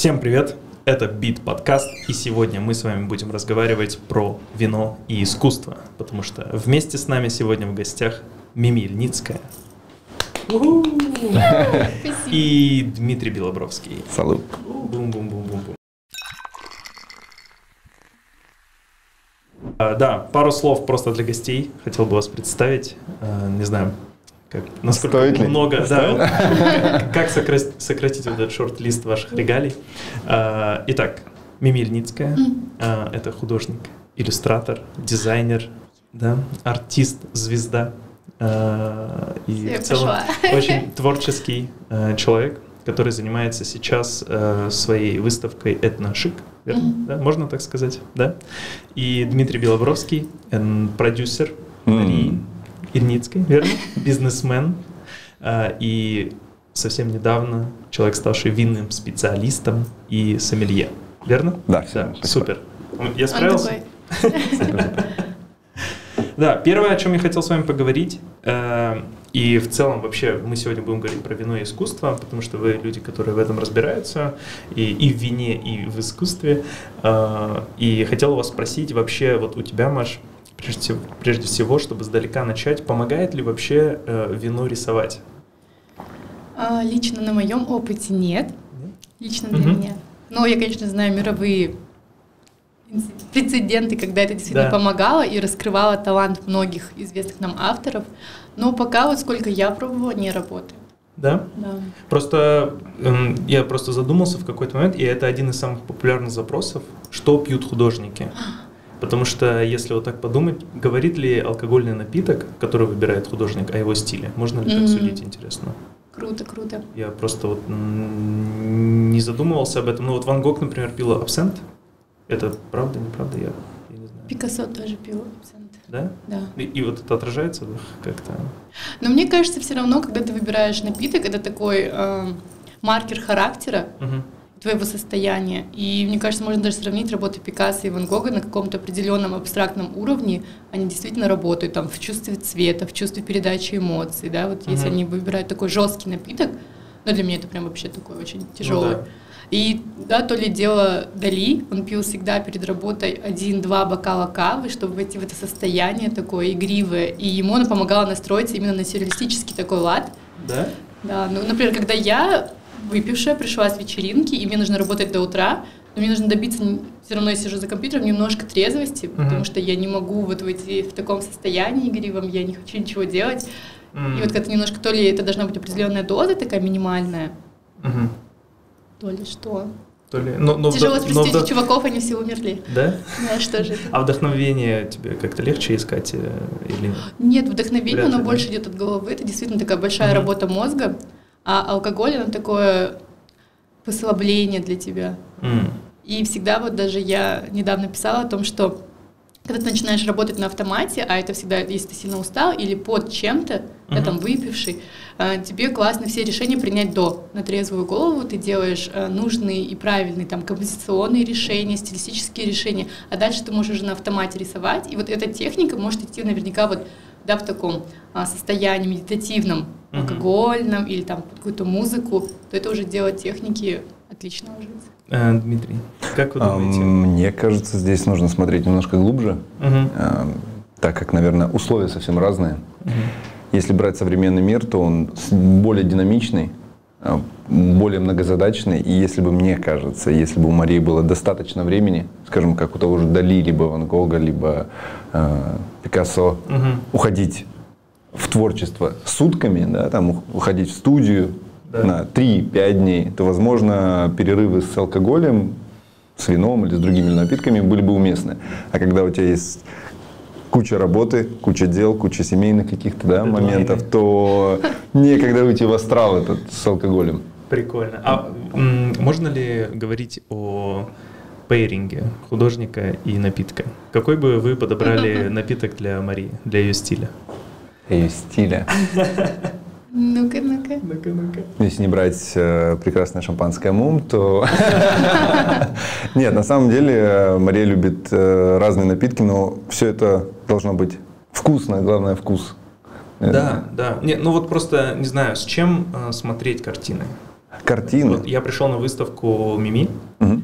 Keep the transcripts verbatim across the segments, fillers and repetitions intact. Всем привет, это Бит-подкаст, и сегодня мы с вами будем разговаривать про вино и искусство, потому что вместе с нами сегодня в гостях Мими Ильницкая и Дмитрий Белобровский. Салют. Бум-бум-бум-бум-бум. Да, пару слов просто для гостей. Хотел бы вас представить. Не знаю, как, насколько Стоит много. Ли? Да, вот, как сократить, сократить вот этот шорт-лист ваших регалий. Итак, Мими Ильницкая mm. это художник, иллюстратор, дизайнер, да, артист, звезда. И в целом пошла. Очень творческий человек, который занимается сейчас своей выставкой «Этно-шик». Верно? Mm-hmm. Да? Можно так сказать? Да? И Дмитрий Белобровский, продюсер Марии mm-hmm. Ильницкой, верно? Бизнесмен. И совсем недавно человек, ставший винным специалистом и сомелье. Верно? Да. да. Супер. Я справился? Да, первое, о чем я хотел с вами поговорить, э, и в целом вообще мы сегодня будем говорить про вино и искусство, потому что вы люди, которые в этом разбираются, и, и в вине, и в искусстве. Э, и хотел вас спросить вообще, вот у тебя, Маш, прежде, прежде всего, чтобы сдалека начать, помогает ли вообще э, вино рисовать? А, лично на моем опыте нет, нет? лично для угу. меня. Но я, конечно, знаю мировые прецеденты, когда это действительно да. помогало и раскрывало талант многих известных нам авторов, но пока вот сколько я пробовала, не работает. Да? Да. Просто я просто задумался в какой-то момент, и это один из самых популярных запросов, что пьют художники. Потому что, если вот так подумать, говорит ли алкогольный напиток, который выбирает художник, о его стиле? Можно ли так судить, интересно? Круто, круто. Я просто вот не задумывался об этом. Ну вот Ван Гог, например, пил абсент. Это правда, неправда, я, я не знаю. Пикассо тоже пил абсент. Да? Да. И, и вот это отражается как-то? Но мне кажется, все равно, когда ты выбираешь напиток, это такой э, маркер характера, угу. твоего состояния. И мне кажется, можно даже сравнить работы Пикассо и Ван Гога на каком-то определенном абстрактном уровне. Они действительно работают там в чувстве цвета, в чувстве передачи эмоций. Да? Вот угу. Если они выбирают такой жесткий напиток, но для меня это прям вообще такой очень тяжелый. Ну, да. И да, то ли дело Дали, он пил всегда перед работой один-два бокала кавы, чтобы войти в это состояние такое игривое. И ему она помогала настроиться именно на сюрреалистический такой лад. Да? Да, ну, например, когда я, выпившая, пришла с вечеринки, и мне нужно работать до утра, но мне нужно добиться, все равно я сижу за компьютером, немножко трезвости, угу. потому что я не могу вот войти в таком состоянии игривом, я не хочу ничего делать. Угу. И вот как-то немножко, то ли это должна быть определенная доза такая минимальная, угу. то ли что. То ли, но, но тяжело вдох... спростить вдох... чуваков, они все умерли. Да? Да, что же это? А вдохновение тебе как-то легче искать? Или... Нет, вдохновение, оно больше идет от головы. Это действительно такая большая угу. работа мозга. А алкоголь, оно такое послабление для тебя. Угу. И всегда вот даже я недавно писала о том, что когда ты начинаешь работать на автомате, а это всегда, если ты сильно устал или под чем-то, uh-huh. да, там выпивший, тебе классно все решения принять до. На трезвую голову ты делаешь нужные и правильные там композиционные решения, стилистические решения, а дальше ты можешь уже на автомате рисовать. И вот эта техника может идти наверняка вот, да, в таком состоянии медитативном, uh-huh. алкогольном или там под какую-то музыку, то это уже дело техники отлично ложится. Дмитрий, как вы думаете? Мне кажется, здесь нужно смотреть немножко глубже, uh-huh. так как, наверное, условия совсем разные. Uh-huh. Если брать современный мир, то он более динамичный, более многозадачный. И если бы, мне кажется, если бы у Марии было достаточно времени, скажем, как у того же Дали, либо Ван Гога, либо э, Пикассо, uh-huh. уходить в творчество сутками, да, там, уходить в студию, да. на три-пять дней, то, возможно, перерывы с алкоголем, с вином или с другими напитками были бы уместны. А когда у тебя есть куча работы, куча дел, куча семейных каких-то да, моментов, то некогда уйти в астрал этот с алкоголем. Прикольно. А м- можно ли говорить о пейринге художника и напитка? Какой бы вы подобрали напиток для Марии, для ее стиля? Ее стиля? Ну-ка, ну-ка. Ну-ка, ну-ка. Если не брать э, прекрасное шампанское Мум, то... Нет, на самом деле Мария любит э, разные напитки, но все это должно быть вкусно, главное вкус. Да, да. Не, ну вот просто, не знаю, с чем э, смотреть картины? картины. Вот я пришел на выставку Мими, угу.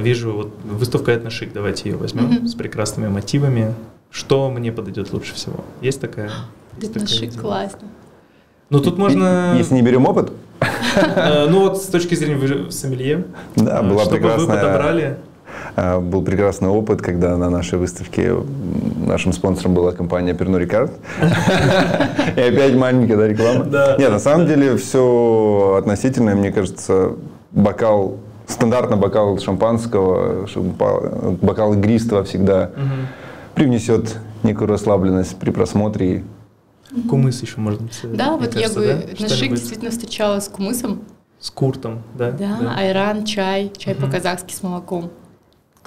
вижу, вот выставка «Этно-шик», давайте ее возьмем, угу. с прекрасными мотивами. Что мне подойдет лучше всего? Есть такая? «Этно-шик» классно. Ну тут можно... Если не берем опыт? Ну вот с точки зрения сомелье, да, была чтобы прекрасная... вы подобрали... Был прекрасный опыт, когда на нашей выставке нашим спонсором была компания Pernod Ricard. И опять маленькая реклама. Нет, на самом деле все относительно, мне кажется, бокал, стандартно бокал шампанского, бокал игристого всегда привнесет некую расслабленность при просмотре. Кумыс еще можно посоветовать. Да, вот я бы на шик действительно встречалась с кумысом. С куртом, да? Да, айран, чай, чай по-казахски с молоком.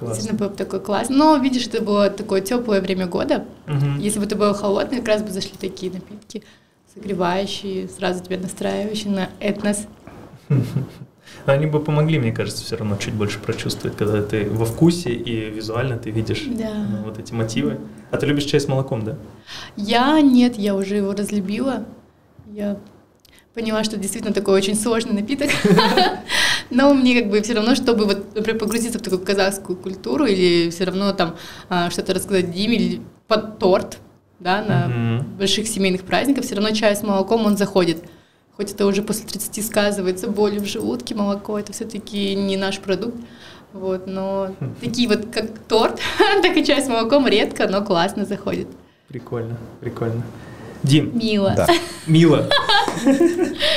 Действительно был такой класс. Но, видишь, это было такое теплое время года. Угу. Если бы это было холодное, как раз бы зашли такие напитки, согревающие, сразу тебя настраивающие на этнос. Они бы помогли, мне кажется, все равно чуть больше прочувствовать, когда ты во вкусе и визуально ты видишь да. ну, вот эти мотивы. А ты любишь чай с молоком, да? Я нет, я уже его разлюбила. Я поняла, что действительно такой очень сложный напиток. Но мне как бы все равно, чтобы вот, например, погрузиться в такую казахскую культуру или все равно там а, что-то рассказать Диме или под торт, да, на mm-hmm. больших семейных праздниках, все равно чай с молоком, он заходит. Хоть это уже после тридцати сказывается, боль в желудке, молоко, это все-таки не наш продукт. Вот, но mm-hmm. такие вот, как торт, так и чай с молоком редко, но классно заходит. Прикольно, прикольно. Дим. Мило. Да. Мило.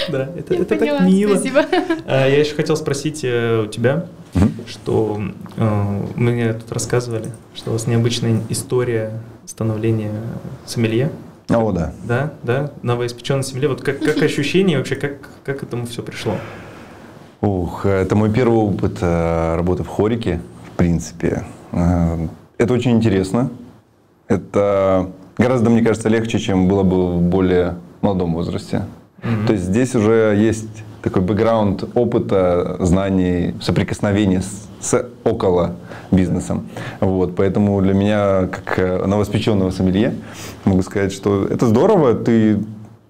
Да, это, это поняла, так мило. Спасибо. Я еще хотел спросить у тебя, mm-hmm. что э, мне тут рассказывали, что у вас необычная история становления сомелье. О, да. Да, да, новоиспеченный сомелье. Вот как, как ощущение вообще, как, как к этому все пришло? Ух, это мой первый опыт работы в хорике, в принципе. Это очень интересно. Это... Гораздо, мне кажется, легче, чем было бы в более молодом возрасте. Mm-hmm. То есть здесь уже есть такой бэкграунд опыта, знаний, соприкосновения с, с около бизнесом. Вот, поэтому для меня, как новоспеченного сомелье, могу сказать, что это здорово. Ты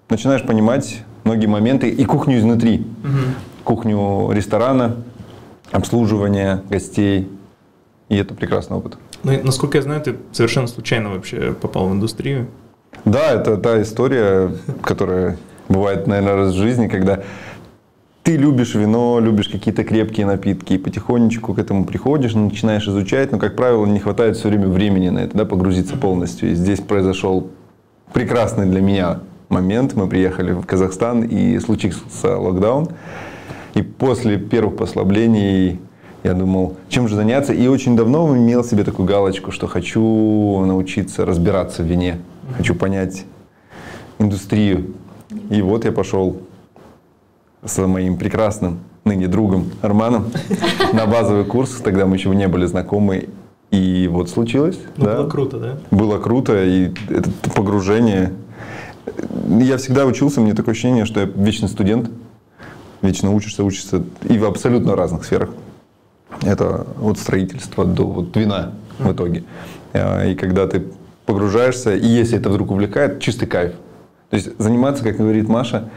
начинаешь понимать многие моменты и кухню изнутри. Mm-hmm. Кухню ресторана, обслуживание гостей. И это прекрасный опыт. Ну, насколько я знаю, ты совершенно случайно вообще попал в индустрию. Да, это та история, которая бывает, наверное, раз в жизни, когда ты любишь вино, любишь какие-то крепкие напитки, и потихонечку к этому приходишь, начинаешь изучать, но, как правило, не хватает все время времени на это, да, погрузиться полностью. И здесь произошел прекрасный для меня момент. Мы приехали в Казахстан, и случился локдаун. И после первых послаблений... Я думал, чем же заняться, и очень давно имел себе такую галочку, что хочу научиться разбираться в вине, хочу понять индустрию. И вот я пошел с моим прекрасным ныне другом Арманом на базовый курс, тогда мы еще не были знакомы, и вот случилось. Ну, да? Было круто, да? Было круто, и это погружение. Я всегда учился, мне такое ощущение, что я вечный студент, вечно учишься, учишься, и в абсолютно разных сферах. Это от строительства до вот вина в итоге. И когда ты погружаешься, и если это вдруг увлекает, чистый кайф. То есть заниматься, как говорит Маша,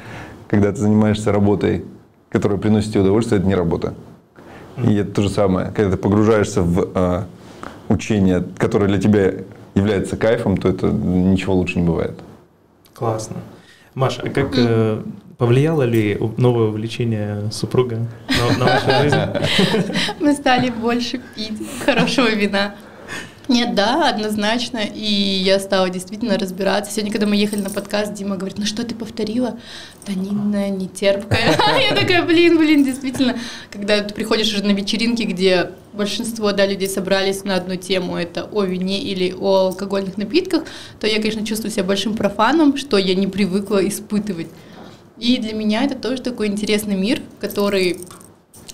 когда ты занимаешься работой, которая приносит тебе удовольствие, это не работа. И это то же самое. Когда ты погружаешься в э, учение, которое для тебя является кайфом, то это ничего лучше не бывает. Классно. Маша, а как... Э... Повлияло ли новое увлечение супруга на, на вашу жизнь? Мы стали больше пить хорошего вина. Нет, да, однозначно. И я стала действительно разбираться. Сегодня, когда мы ехали на подкаст, Дима говорит, ну что ты повторила? Тонинная, нетерпкая. Я такая, блин, блин, действительно. Когда ты приходишь уже на вечеринки, где большинство да, людей собрались на одну тему, это о вине или о алкогольных напитках, то я, конечно, чувствую себя большим профаном, что я не привыкла испытывать. И для меня это тоже такой интересный мир, который,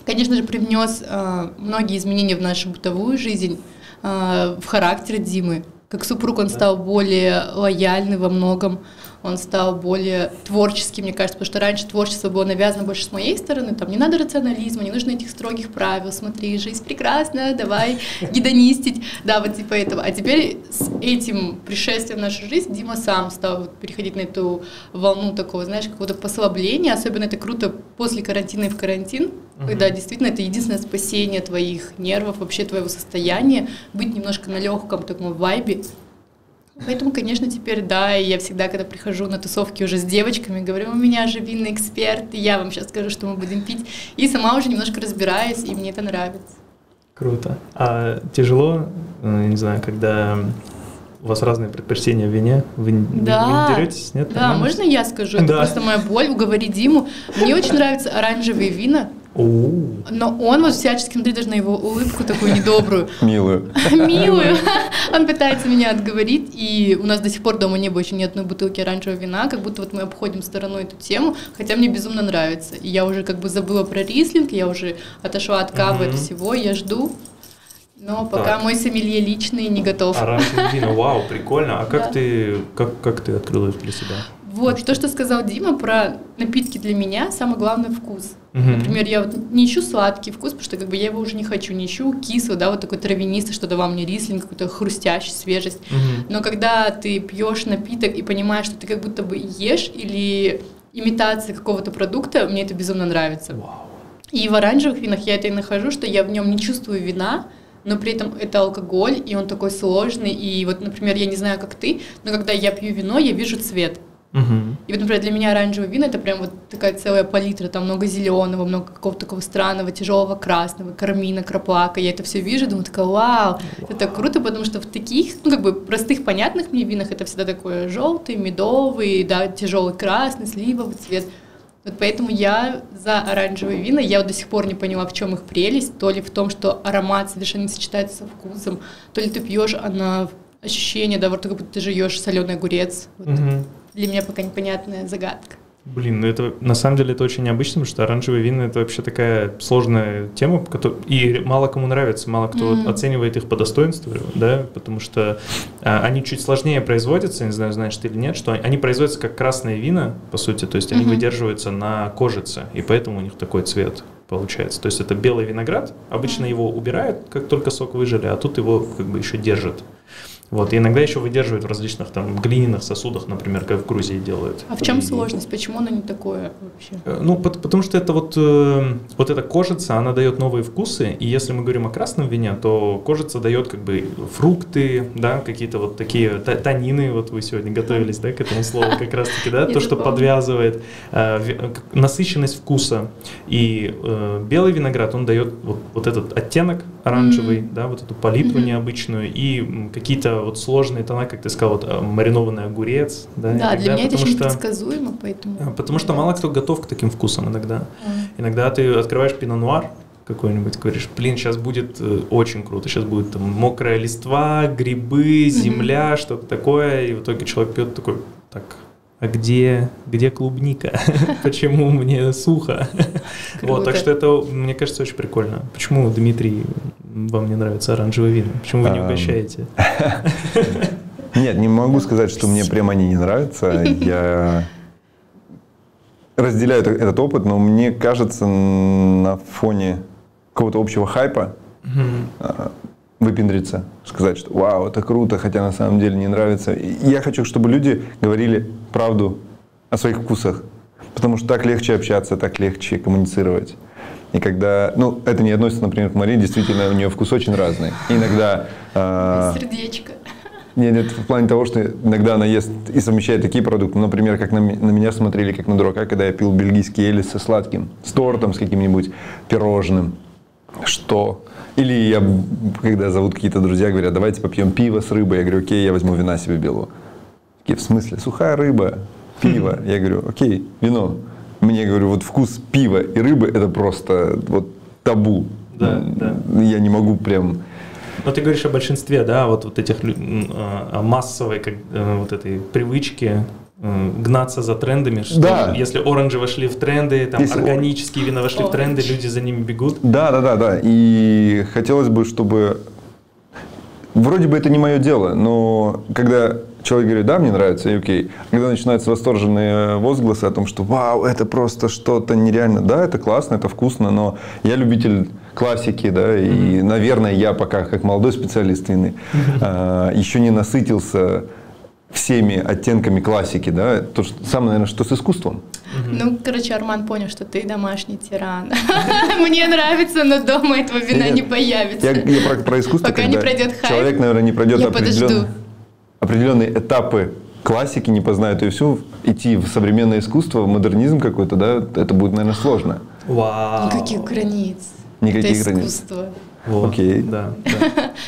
конечно же, привнес э, многие изменения в нашу бытовую жизнь, э, в характер Димы. Как супруг он стал более лояльный во многом, он стал более творческим, мне кажется, потому что раньше творчество было навязано больше с моей стороны, там не надо рационализма, не нужно этих строгих правил, смотри, жизнь прекрасна, давай гедонистить, да, вот типа этого. А теперь с этим пришествием в нашу жизнь Дима сам стал переходить на эту волну такого, знаешь, какого-то послабления, особенно это круто после карантина и в карантин, угу. когда действительно это единственное спасение твоих нервов, вообще твоего состояния, быть немножко на легком таком вайбе. Поэтому, конечно, теперь, да, и я всегда, когда прихожу на тусовки уже с девочками, говорю, у меня же винный эксперт, и я вам сейчас скажу, что мы будем пить. И сама уже немножко разбираюсь, и мне это нравится. Круто. А тяжело, я не знаю, когда у вас разные предпочтения в вине? Вы да. не деретесь? Нет? Да, там, можно я скажу? Это да. просто моя боль, уговори Диму. Мне очень нравятся оранжевые вина. Но он вот всячески, смотри, даже на его улыбку такую недобрую. Милую. Милую. Он пытается меня отговорить, и у нас до сих пор дома не было еще ни одной бутылки оранжевого вина, как будто вот мы обходим стороной эту тему, хотя мне безумно нравится. И я уже как бы забыла про рислинг, я уже отошла от кавы от всего, я жду. Но пока так. мой сомелье личный не готов. Оранжевое вино, вау, прикольно. А как, да. ты, как, как ты открыла их для себя? Вот, то, что сказал Дима про напитки, для меня самый главный вкус. Uh-huh. Например, я вот не ищу сладкий вкус, потому что как бы я его уже не хочу, не ищу кислый, да, вот такой травянистый, что давал мне рислинг, какую-то хрустящую свежесть. Uh-huh. Но когда ты пьешь напиток и понимаешь, что ты как будто бы ешь или имитация какого-то продукта, мне это безумно нравится. Wow. И в оранжевых винах я это и нахожу, что я в нем не чувствую вина, но при этом это алкоголь, и он такой сложный. И вот, например, я не знаю, как ты, но когда я пью вино, я вижу цвет. Угу. И вот, например, для меня оранжевое вино – это прям вот такая целая палитра, там много зеленого, много какого-то такого странного, тяжелого красного, кармина, краплака, я это все вижу, думаю, такая, вау, вау, это круто, потому что в таких, ну, как бы простых, понятных мне винах это всегда такое желтый, медовый, да, тяжелый красный, сливовый цвет. Вот поэтому я за оранжевые вина, я вот до сих пор не поняла, в чем их прелесть, то ли в том, что аромат совершенно не сочетается со вкусом, то ли ты пьешь, она ощущение, да, вот как будто ты жуешь соленый огурец. Вот. Угу. Для меня пока непонятная загадка. Блин, ну это на самом деле это очень необычно, потому что оранжевые вина это вообще такая сложная тема, и мало кому нравится, мало кто mm. оценивает их по достоинству, да, потому что а, они чуть сложнее производятся, не знаю, знаешь ты или нет, что они производятся как красные вина, по сути, то есть они mm-hmm. выдерживаются на кожице, и поэтому у них такой цвет получается. То есть это белый виноград, обычно mm-hmm. его убирают, как только сок выжали, а тут его как бы еще держат. Вот, и иногда еще выдерживают в различных там глиняных сосудах, например, как в Грузии делают. А в чем и... сложность? Почему оно не такое вообще? Ну, под, потому что это вот, э, вот эта кожица, она дает новые вкусы, и если мы говорим о красном вине, то кожица дает как бы фрукты, да, какие-то вот такие та, танины, вот вы сегодня готовились, да, к этому слову как раз-таки, да, то, что подвязывает, насыщенность вкуса. И белый виноград, он дает вот этот оттенок оранжевый, да, вот эту палитру необычную, и какие-то вот сложные тона, как ты сказал, вот, маринованный огурец. Да, да иногда, для меня это очень непредсказуемо, поэтому. Потому что мало кто готов к таким вкусам иногда. Mm. Иногда ты открываешь пино-нуар какой-нибудь, говоришь, блин, сейчас будет э, очень круто, сейчас будет там мокрая листва, грибы, земля, mm-hmm. что-то такое, и в итоге человек пьет такой, так, а где, где клубника? Почему мне сухо? Вот, так что это, мне кажется, очень прикольно. Почему, Дмитрий, вам не нравится оранжевое вино? Почему вы не угощаете? Нет, не могу сказать, что мне прям они не нравятся. Я разделяю этот опыт, но мне кажется, на фоне какого-то общего хайпа выпендриться, сказать, что вау, это круто, хотя на самом деле не нравится. И я хочу, чтобы люди говорили правду о своих вкусах, потому что так легче общаться, так легче коммуницировать. И когда, ну, это не относится, например, к Марии, действительно, у нее вкус очень разный. Иногда… Э, Сердечко. Нет, нет, в плане того, что иногда она ест и совмещает такие продукты, например, как на, на меня смотрели, как на дурака, когда я пил бельгийский элис со сладким, с тортом, с каким-нибудь пирожным. Что? Или я, когда зовут какие-то друзья, говорят, давайте попьем пиво с рыбой. Я говорю, окей, я возьму вина себе белого. Такие, в смысле? Сухая рыба, пиво. Я говорю, окей, вино. Мне, говорю, вот вкус пива и рыбы – это просто вот табу. Да, да. Я не могу прям… Но ты говоришь о большинстве, да, вот, вот этих, о массовой как, вот этой привычке гнаться за трендами, что да. если оранжи вошли в тренды, там если органические о... вина вошли Оранж. в тренды, люди за ними бегут. Да, да, да, да. И хотелось бы, чтобы… Вроде бы это не мое дело, но когда человек говорит, да, мне нравится, и окей. Когда начинаются восторженные возгласы о том, что вау, это просто что-то нереально. Да, это классно, это вкусно, но я любитель классики, да, и, mm-hmm. наверное, я пока, как молодой специалист вины, mm-hmm. еще не насытился всеми оттенками классики, да, то что, самое, наверное, что с искусством. Mm-hmm. Ну, короче, Арман понял, что ты домашний тиран. Мне нравится, но дома этого вина не появится. Я про искусство, пока не пройдет хайп. Человек, наверное, не пройдет определенные этапы классики, не познает ее всю, идти в современное искусство, в модернизм какой-то, да, это будет, наверное, сложно. Вау. Никаких границ. Никаких границ. Это искусство. Окей.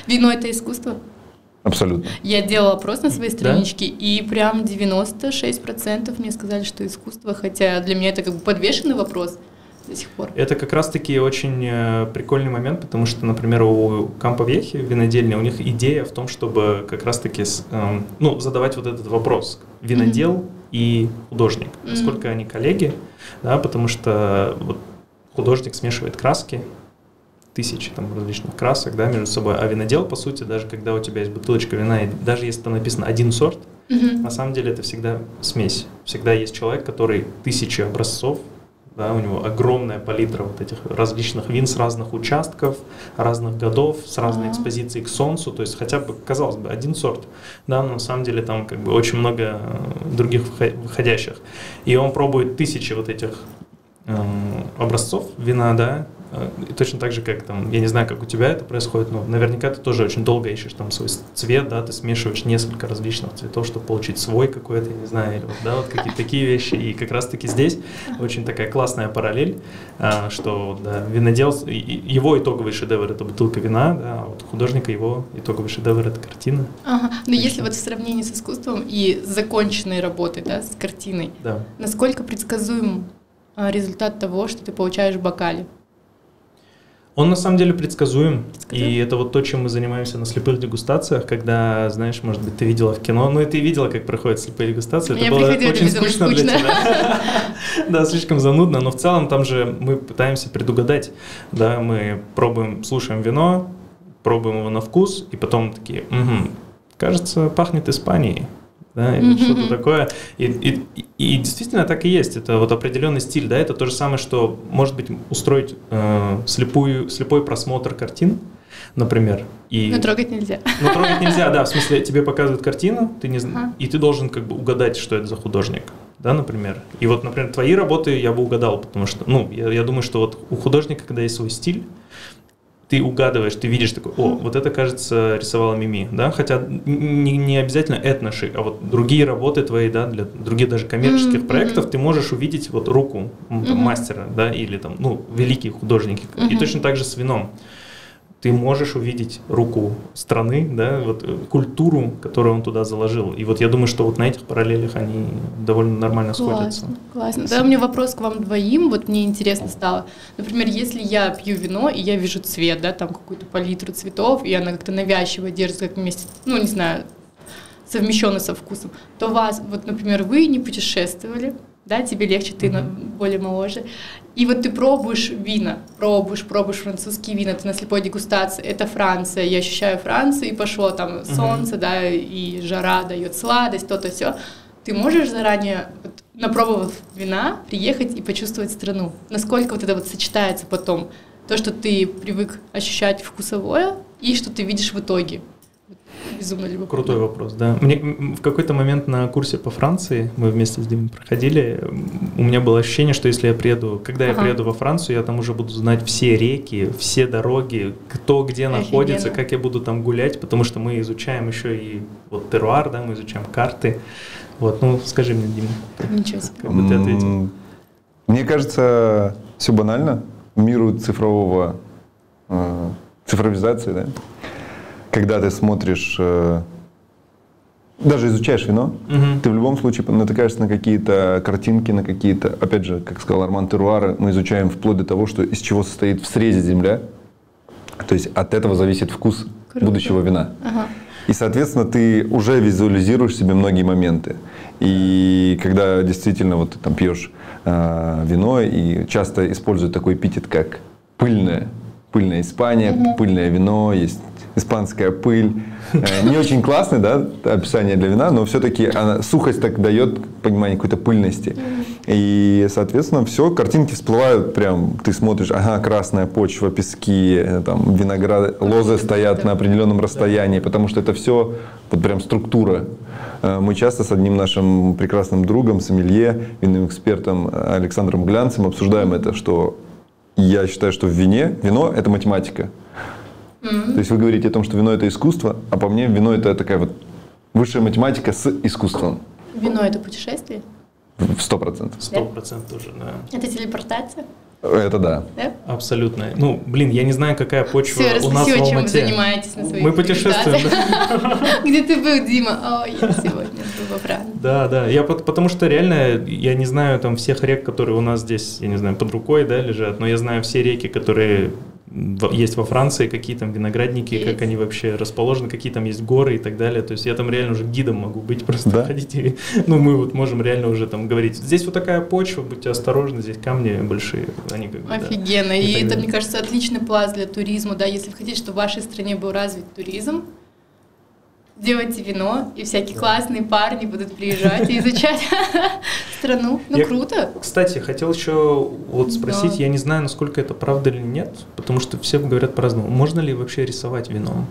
Вино — это искусство? Абсолютно. Я делала опрос на своей страничке, да? И прям девяносто шесть процентов мне сказали, что искусство, хотя для меня это как бы подвешенный вопрос до сих пор. Это как раз-таки очень прикольный момент, потому что, например, у Кампо Вьехо винодельня, у них идея в том, чтобы как раз-таки эм, ну, задавать вот этот вопрос. Винодел mm-hmm. и художник. Mm-hmm. Насколько они коллеги, да, потому что вот, художник смешивает краски, тысячи там различных красок, да, между собой. А винодел, по сути, даже когда у тебя есть бутылочка вина, и даже если там написано один сорт, mm-hmm. на самом деле это всегда смесь. Всегда есть человек, который тысячи образцов, да, у него огромная палитра вот этих различных вин с разных участков, разных годов, с разной mm-hmm. экспозицией к солнцу. То есть хотя бы, казалось бы, один сорт, да, но на самом деле там как бы очень много других выходящих. И он пробует тысячи вот этих эм, образцов вина, да. И точно так же, как там, я не знаю, как у тебя это происходит, но наверняка ты тоже очень долго ищешь там свой цвет, да, ты смешиваешь несколько различных цветов, чтобы получить свой какой-то, я не знаю, или вот, да, вот какие-то такие вещи. И как раз-таки здесь очень такая классная параллель, что да, винодел, его итоговый шедевр — это бутылка вина, да, а вот художника его итоговый шедевр — это картина. Ага. Но конечно, если вот в сравнении с искусством и законченной работой, да, с картиной, да, насколько предсказуем результат того, что ты получаешь в бокале? Он на самом деле предсказуем, предсказуем, и это вот то, чем мы занимаемся на слепых дегустациях, когда, знаешь, может быть, ты видела в кино, ну и ты видела, как проходят слепые дегустации, мне это было очень скучно, скучно для тебя, да, слишком занудно, но в целом там же мы пытаемся предугадать, да, мы пробуем, слушаем вино, пробуем его на вкус, и потом такие, кажется, пахнет Испанией. Да, или mm-hmm. что-то такое. И, и, и действительно так и есть. Это вот определенный стиль, да, это то же самое, что может быть устроить э, слепую, слепой просмотр картин, например. И... Но трогать нельзя. Но трогать нельзя, да. В смысле, тебе показывают картину, ты не... uh-huh. и ты должен как бы угадать, что это за художник, да, например. И вот, например, твои работы я бы угадал, потому что, ну, я, я думаю, что вот у художника, когда есть свой стиль, ты угадываешь, ты видишь такой, о, вот это, кажется, рисовала Мими, да, хотя не, не обязательно этно-шик, а вот другие работы твои, да, для других даже коммерческих mm-hmm. проектов, ты можешь увидеть вот руку там, mm-hmm. мастера, да, или там, ну, великие художники, mm-hmm. и точно так же с вином. Ты можешь увидеть руку страны, да, вот, культуру, которую он туда заложил. И вот я думаю, что вот на этих параллелях они довольно нормально классно, сходятся. Классно. Да, у меня вопрос к вам двоим, вот мне интересно стало. Например, если я пью вино, и я вижу цвет, да, там какую-то палитру цветов, и она как-то навязчиво держится, как вместе, ну, не знаю, совмещенно со вкусом, то вас, вот, например, вы не путешествовали, да, тебе легче, ты mm-hmm. более моложе. И вот ты пробуешь вина, пробуешь, пробуешь французские вина, ты на слепой дегустации, это Франция, я ощущаю Францию, и пошло там солнце, mm-hmm. да, и жара дает сладость, то-то, все. Ты можешь заранее, вот, напробовав вина, приехать и почувствовать страну? Насколько вот это вот сочетается потом? То, что ты привык ощущать вкусовое, и что ты видишь в итоге? Безумно любопытно. Крутой вопрос, да. Мне в какой-то момент на курсе по Франции, мы вместе с Димой проходили, у меня было ощущение, что если я приеду, когда ага. я приеду во Францию, я там уже буду знать все реки, все дороги, кто где Офигенно. находится, как я буду там гулять, потому что мы изучаем еще и вот терруар, да, мы изучаем карты. Вот, ну скажи мне, Дима, ничего себе. Как бы ты ответил? Мне кажется, все банально. Миру цифрового, э, цифровизации, да? Когда ты смотришь, даже изучаешь вино, угу. ты в любом случае натыкаешься на какие-то картинки, на какие-то, опять же, как сказал Арман, терруары, мы изучаем вплоть до того, что из чего состоит в срезе земля. То есть от этого зависит вкус Круто. будущего вина. Ага. И, соответственно, ты уже визуализируешь себе многие моменты. И когда действительно вот ты там пьешь э, вино, и часто используют такой эпитет, как пыльное пыльная Испания, mm-hmm. пыльное вино, есть испанская пыль. Не очень классное, да, описание для вина, но все-таки сухость так дает понимание какой-то пыльности. И, соответственно, все, картинки всплывают прям, ты смотришь, ага, красная почва, пески, там, виноград, лозы стоят на определенном расстоянии, потому что это все вот прям структура. Мы часто с одним нашим прекрасным другом, сомелье, винным экспертом Александром Глянцем обсуждаем это, что я считаю, что в вине, вино – это математика. Mm-hmm. То есть вы говорите о том, что вино – это искусство, а по мне вино – это такая вот высшая математика с искусством. Вино – это путешествие? В сто процентов. Сто процентов уже, да. Это телепортация? Это да. да. Абсолютно. Ну, блин, я не знаю, какая почва Все, у нас в Алмате. Все, чем вы занимаетесь на своих Мы путешествуем. Где ты был, Дима? О, я сегодня был в Армане. Да, да. Я потому что реально, я не знаю там всех рек, которые у нас здесь, я не знаю, под рукой, да, лежат, но я знаю все реки, которые... Есть во Франции, какие там виноградники, есть. Как они вообще расположены, какие там есть горы и так далее. То есть я там реально уже гидом могу быть, просто да? ходить. И, ну, мы вот можем реально уже там говорить. Здесь вот такая почва, будьте осторожны, здесь камни большие. Они как бы, офигенно. Да, и и это, далее. Мне кажется, отличный пласт для туризма. Да, если вы хотите, чтобы в вашей стране был развит туризм, делайте вино, и всякие да. классные парни будут приезжать и изучать страну. Ну, я, круто. Кстати, хотел еще вот спросить, да. я не знаю, насколько это правда или нет, потому что все говорят по-разному. Можно ли вообще рисовать вино?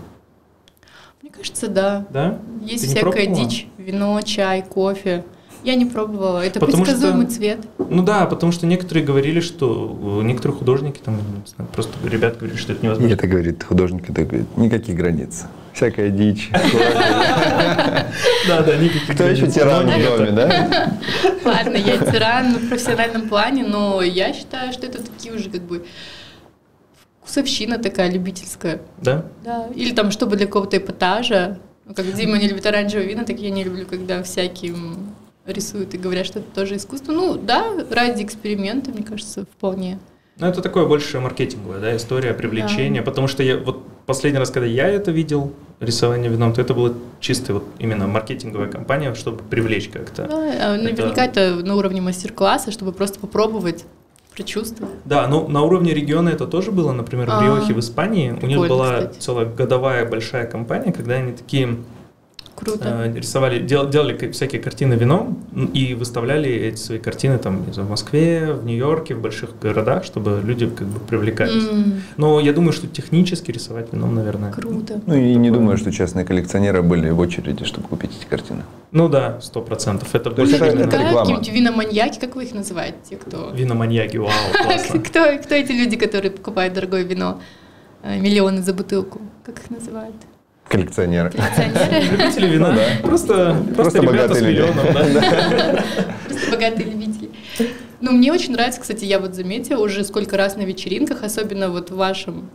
Мне кажется, да. Да? Есть Ты всякая дичь, вино, чай, кофе. Я не пробовала. Это потому предсказуемый что, цвет. Ну да, потому что некоторые говорили, что некоторые художники, там, просто ребят говорили, что это невозможно. Это говорит художник, это говорит, никаких границ. Всякая дичь. Да, да, никаких. Кто еще тиран в доме, да? Ладно, я тиран в профессиональном плане, но я считаю, что это такие уже как бы вкусовщина такая любительская. Да? Да. Или там, чтобы для какого-то эпатажа. Как Дима не любит оранжевое вино, так я не люблю, когда всяким рисуют и говорят, что это тоже искусство. Ну да, ради эксперимента, мне кажется, вполне. Ну это такое больше маркетинговая, да, история привлечения, да. потому что я вот последний раз, когда я это видел, рисование вином, то это было чисто вот именно маркетинговая кампания, чтобы привлечь как-то. Да, наверняка это, это на уровне мастер-класса, чтобы просто попробовать. Чувство. Да, но на уровне региона это тоже было, например, в Риохе, в Испании. У них была целая годовая большая кампания, когда они такие рисовали, делали всякие картины вином и выставляли эти свои картины там в Москве, в Нью-Йорке, в больших городах, чтобы люди как бы привлекались. Но я думаю, что технически рисовать вином, наверное. Круто. Ну и не думаю, что частные коллекционеры были в очереди, чтобы купить эти картины. Ну да, сто процентов. Это больше какие-нибудь виноманьяки, как вы их называете? Кто? Виноманьяки, вау, классно. Кто, кто эти люди, которые покупают дорогое вино, миллионы за бутылку? Как их называют? Коллекционеры. Коллекционеры. Любители вина, да. Просто, просто, просто богатые люди. Да. Просто богатые любители. Ну, мне очень нравится, кстати, я вот заметила уже сколько раз на вечеринках, особенно вот в вашем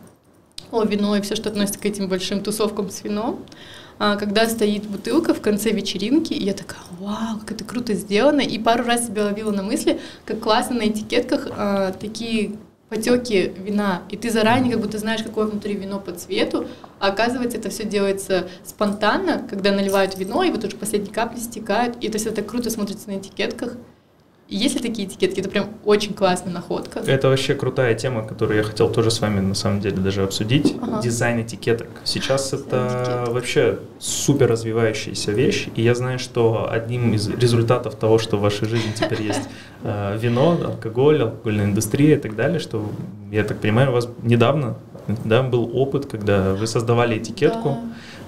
о вино и все, что относится к этим большим тусовкам с вином, когда стоит бутылка в конце вечеринки, и я такая, вау, как это круто сделано, и пару раз себя ловила на мысли, как классно на этикетках а, такие потеки вина, и ты заранее как будто знаешь, какое внутри вино по цвету, а оказывается, это все делается спонтанно, когда наливают вино, и вот уже последние капли стекают, и это все так круто смотрится на этикетках. Есть ли такие этикетки? Это прям очень классная находка. Это вообще крутая тема, которую я хотел тоже с вами на самом деле даже обсудить. Ага. Дизайн этикеток. Сейчас Дизайн это этикеток. Вообще супер развивающаяся вещь. И я знаю, что одним из результатов того, что в вашей жизни теперь есть вино, алкоголь, алкогольная индустрия и так далее, что, я так понимаю, у вас недавно был опыт, когда вы создавали этикетку.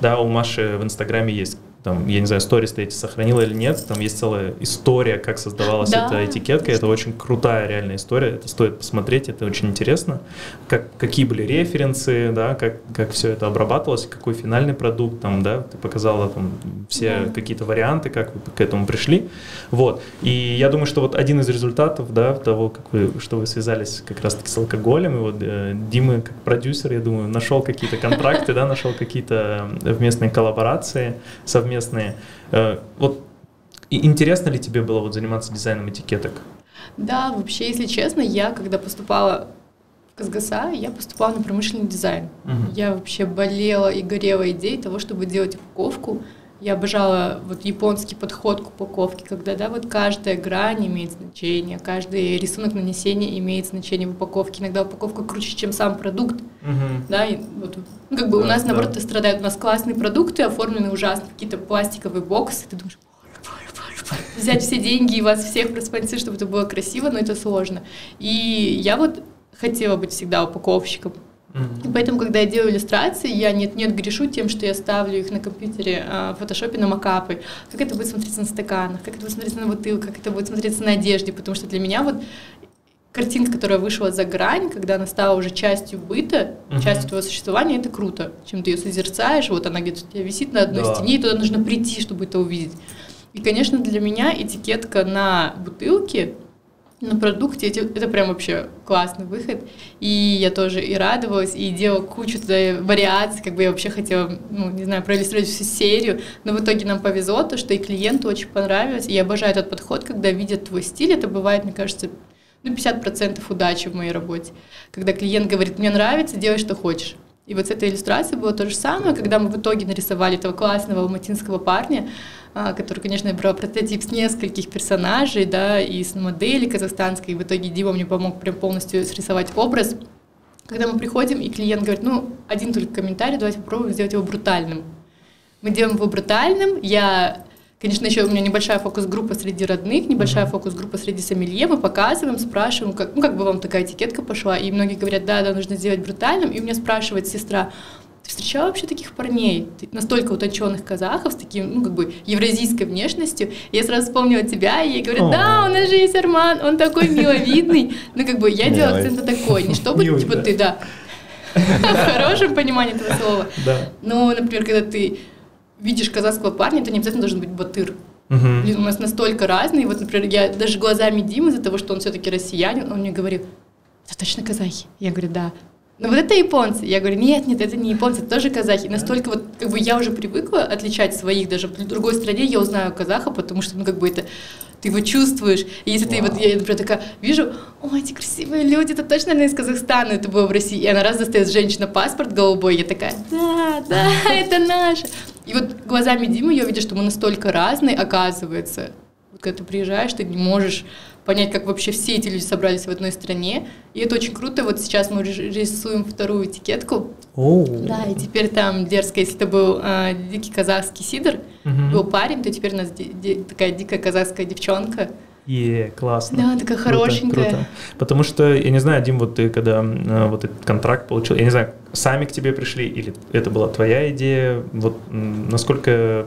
Да, у Маши в Инстаграме есть... Там, я не знаю, сторис ты эти сохранила или нет, там есть целая история, как создавалась да. эта этикетка, это очень крутая реальная история, это стоит посмотреть, это очень интересно, как, какие были референсы, да, как, как все это обрабатывалось, какой финальный продукт, там, да, ты показала там, все да. какие-то варианты, как вы к этому пришли, вот, и я думаю, что вот один из результатов, да, того, как вы, что вы связались как раз-таки с алкоголем, и вот э, Дима, как продюсер, я думаю, нашел какие-то контракты, да, нашел какие-то совместные коллаборации, совместные местные. Вот интересно ли тебе было вот заниматься дизайном этикеток? Да, вообще, если честно, я когда поступала в КазГАСА, я поступала на промышленный дизайн. Угу. Я вообще болела и горела идеей того, чтобы делать упаковку. Я обожала вот японский подход к упаковке, когда да, вот каждая грань имеет значение, каждый рисунок нанесения имеет значение в упаковке. Иногда упаковка круче, чем сам продукт. Угу. Да, и вот, ну, как бы да, у нас, да. наоборот, страдают. У нас классные продукты, оформлены ужасно, какие-то пластиковые боксы. Ты думаешь, взять все деньги и вас всех проспонсировать, чтобы это было красиво, но это сложно. И я вот хотела быть всегда упаковщиком. И поэтому, когда я делаю иллюстрации, я нет-нет грешу тем, что я ставлю их на компьютере э, в фотошопе на макапы. Как это будет смотреться на стаканах, как это будет смотреться на бутылках, как это будет смотреться на одежде. Потому что для меня вот картинка, которая вышла за грань, когда она стала уже частью быта, uh-huh. частью твоего существования, это круто. Чем ты ее созерцаешь, вот она где-то у тебя висит на одной да. стене, и туда нужно прийти, чтобы это увидеть. И, конечно, для меня этикетка на бутылке, на продукте, это прям вообще классный выход, и я тоже и радовалась, и делала кучу вариаций, как бы я вообще хотела, ну, не знаю, проиллюстрировать всю серию, но в итоге нам повезло, то, что и клиенту очень понравилось, и я обожаю этот подход, когда видят твой стиль, это бывает, мне кажется, ну, пятьдесят процентов удачи в моей работе, когда клиент говорит, мне нравится, делай, что хочешь. И вот с этой иллюстрацией было то же самое, когда мы в итоге нарисовали этого классного алматинского парня, который, конечно, брал прототип с нескольких персонажей, да, и с модели казахстанской, и в итоге Дима мне помог прям полностью срисовать образ. Когда мы приходим, и клиент говорит, ну, один только комментарий, давайте попробуем сделать его брутальным. Мы делаем его брутальным, я... Конечно, еще у меня небольшая фокус-группа среди родных, небольшая фокус-группа среди сомелье. Мы показываем, спрашиваем, как, ну, как бы вам такая этикетка пошла. И многие говорят, да, да, нужно сделать брутальным. И у меня спрашивает сестра, ты встречала вообще таких парней? Ты настолько утонченных казахов, с таким, ну, как бы, евразийской внешностью. И я сразу вспомнила тебя, и ей говорю, да, у нас же есть Арман, он такой миловидный. Ну, как бы, я делала акцент на такой, не чтобы, типа, ты, да, в хорошем понимании этого слова. Ну, например, когда ты... видишь казахского парня, это не обязательно должен быть батыр. Uh-huh. Блин, у нас настолько разные. Вот, например, я даже глазами Димы, из-за того, что он все-таки россиянин, он мне говорил, это точно казахи? Я говорю, да. Но вот это японцы. Я говорю, нет, нет, это не японцы, это тоже казахи. Настолько вот, как бы я уже привыкла отличать своих, даже в другой стране я узнаю казаха, потому что, ну, как бы это, ты его чувствуешь. И если wow. ты вот, я, например, такая вижу, ой, эти красивые люди, это точно, наверное, из Казахстана, это было в России. И она раз достает женщина-паспорт голубой, я такая, да, да, это наша. И вот глазами Димы я увидела, что мы настолько разные, оказывается. Вот когда ты приезжаешь, ты не можешь понять, как вообще все эти люди собрались в одной стране. И это очень круто. Вот сейчас мы рисуем вторую этикетку. Oh. Да, и теперь там дерзко, если это был э, дикий казахский сидр, uh-huh. был парень, то теперь у нас ди- ди- такая дикая казахская девчонка. Е, yeah, классно. Да, такая хорошенькая. Круто, круто. Потому что, я не знаю, Дим, вот ты когда э, вот этот контракт получил, я не знаю, сами к тебе пришли или это была твоя идея, вот м- насколько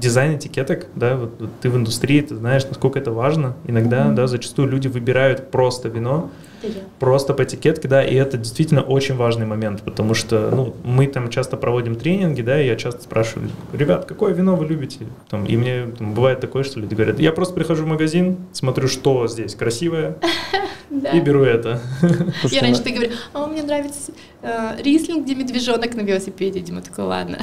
дизайн этикеток, да, вот, вот ты в индустрии, ты знаешь, насколько это важно. Иногда, mm-hmm. да, зачастую люди выбирают просто вино, yeah. просто по этикетке, да, и это действительно очень важный момент, потому что, ну, мы там часто проводим тренинги, да, и я часто спрашиваю, ребят, какое вино вы любите? Там, и мне там, бывает такое, что люди говорят, я просто прихожу в магазин, смотрю, что здесь красивое, и беру это. Я раньше ты говорю, а мне нравится рислинг, где медвежонок на велосипеде, Дима такой, ладно.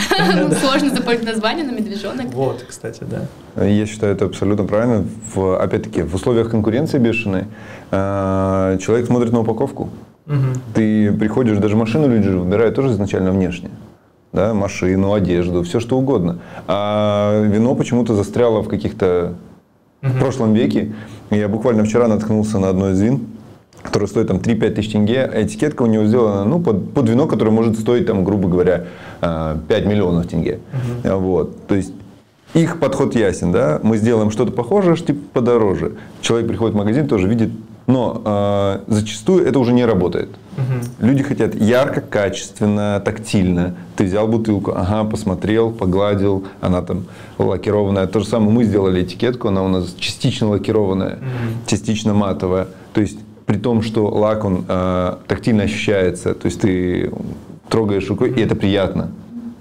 Сложно запомнить название, но медвежонок. Вот, кстати, да. Я считаю, это абсолютно правильно. В, опять-таки, в условиях конкуренции бешеной э, человек смотрит на упаковку. Угу. Ты приходишь, даже машину люди же выбирают тоже изначально внешне. Да, машину, одежду, все что угодно. А вино почему-то застряло в каких-то... Угу. В прошлом веке. Я буквально вчера наткнулся на одно из вин, которое стоит там три-пять тысяч тенге. Этикетка у него сделана, ну, под, под вино, которое может стоить, там, грубо говоря, пять миллионов тенге. Угу. Вот, то есть... Их подход ясен, да, мы сделаем что-то похожее, типа подороже. Человек приходит в магазин, тоже видит, но э, зачастую это уже не работает. Угу. Люди хотят ярко, качественно, тактильно. Ты взял бутылку, ага, посмотрел, погладил, она там лакированная. То же самое мы сделали этикетку, она у нас частично лакированная, угу. частично матовая. То есть при том, что лак, он э, тактильно ощущается, то есть ты трогаешь рукой, угу. и это приятно.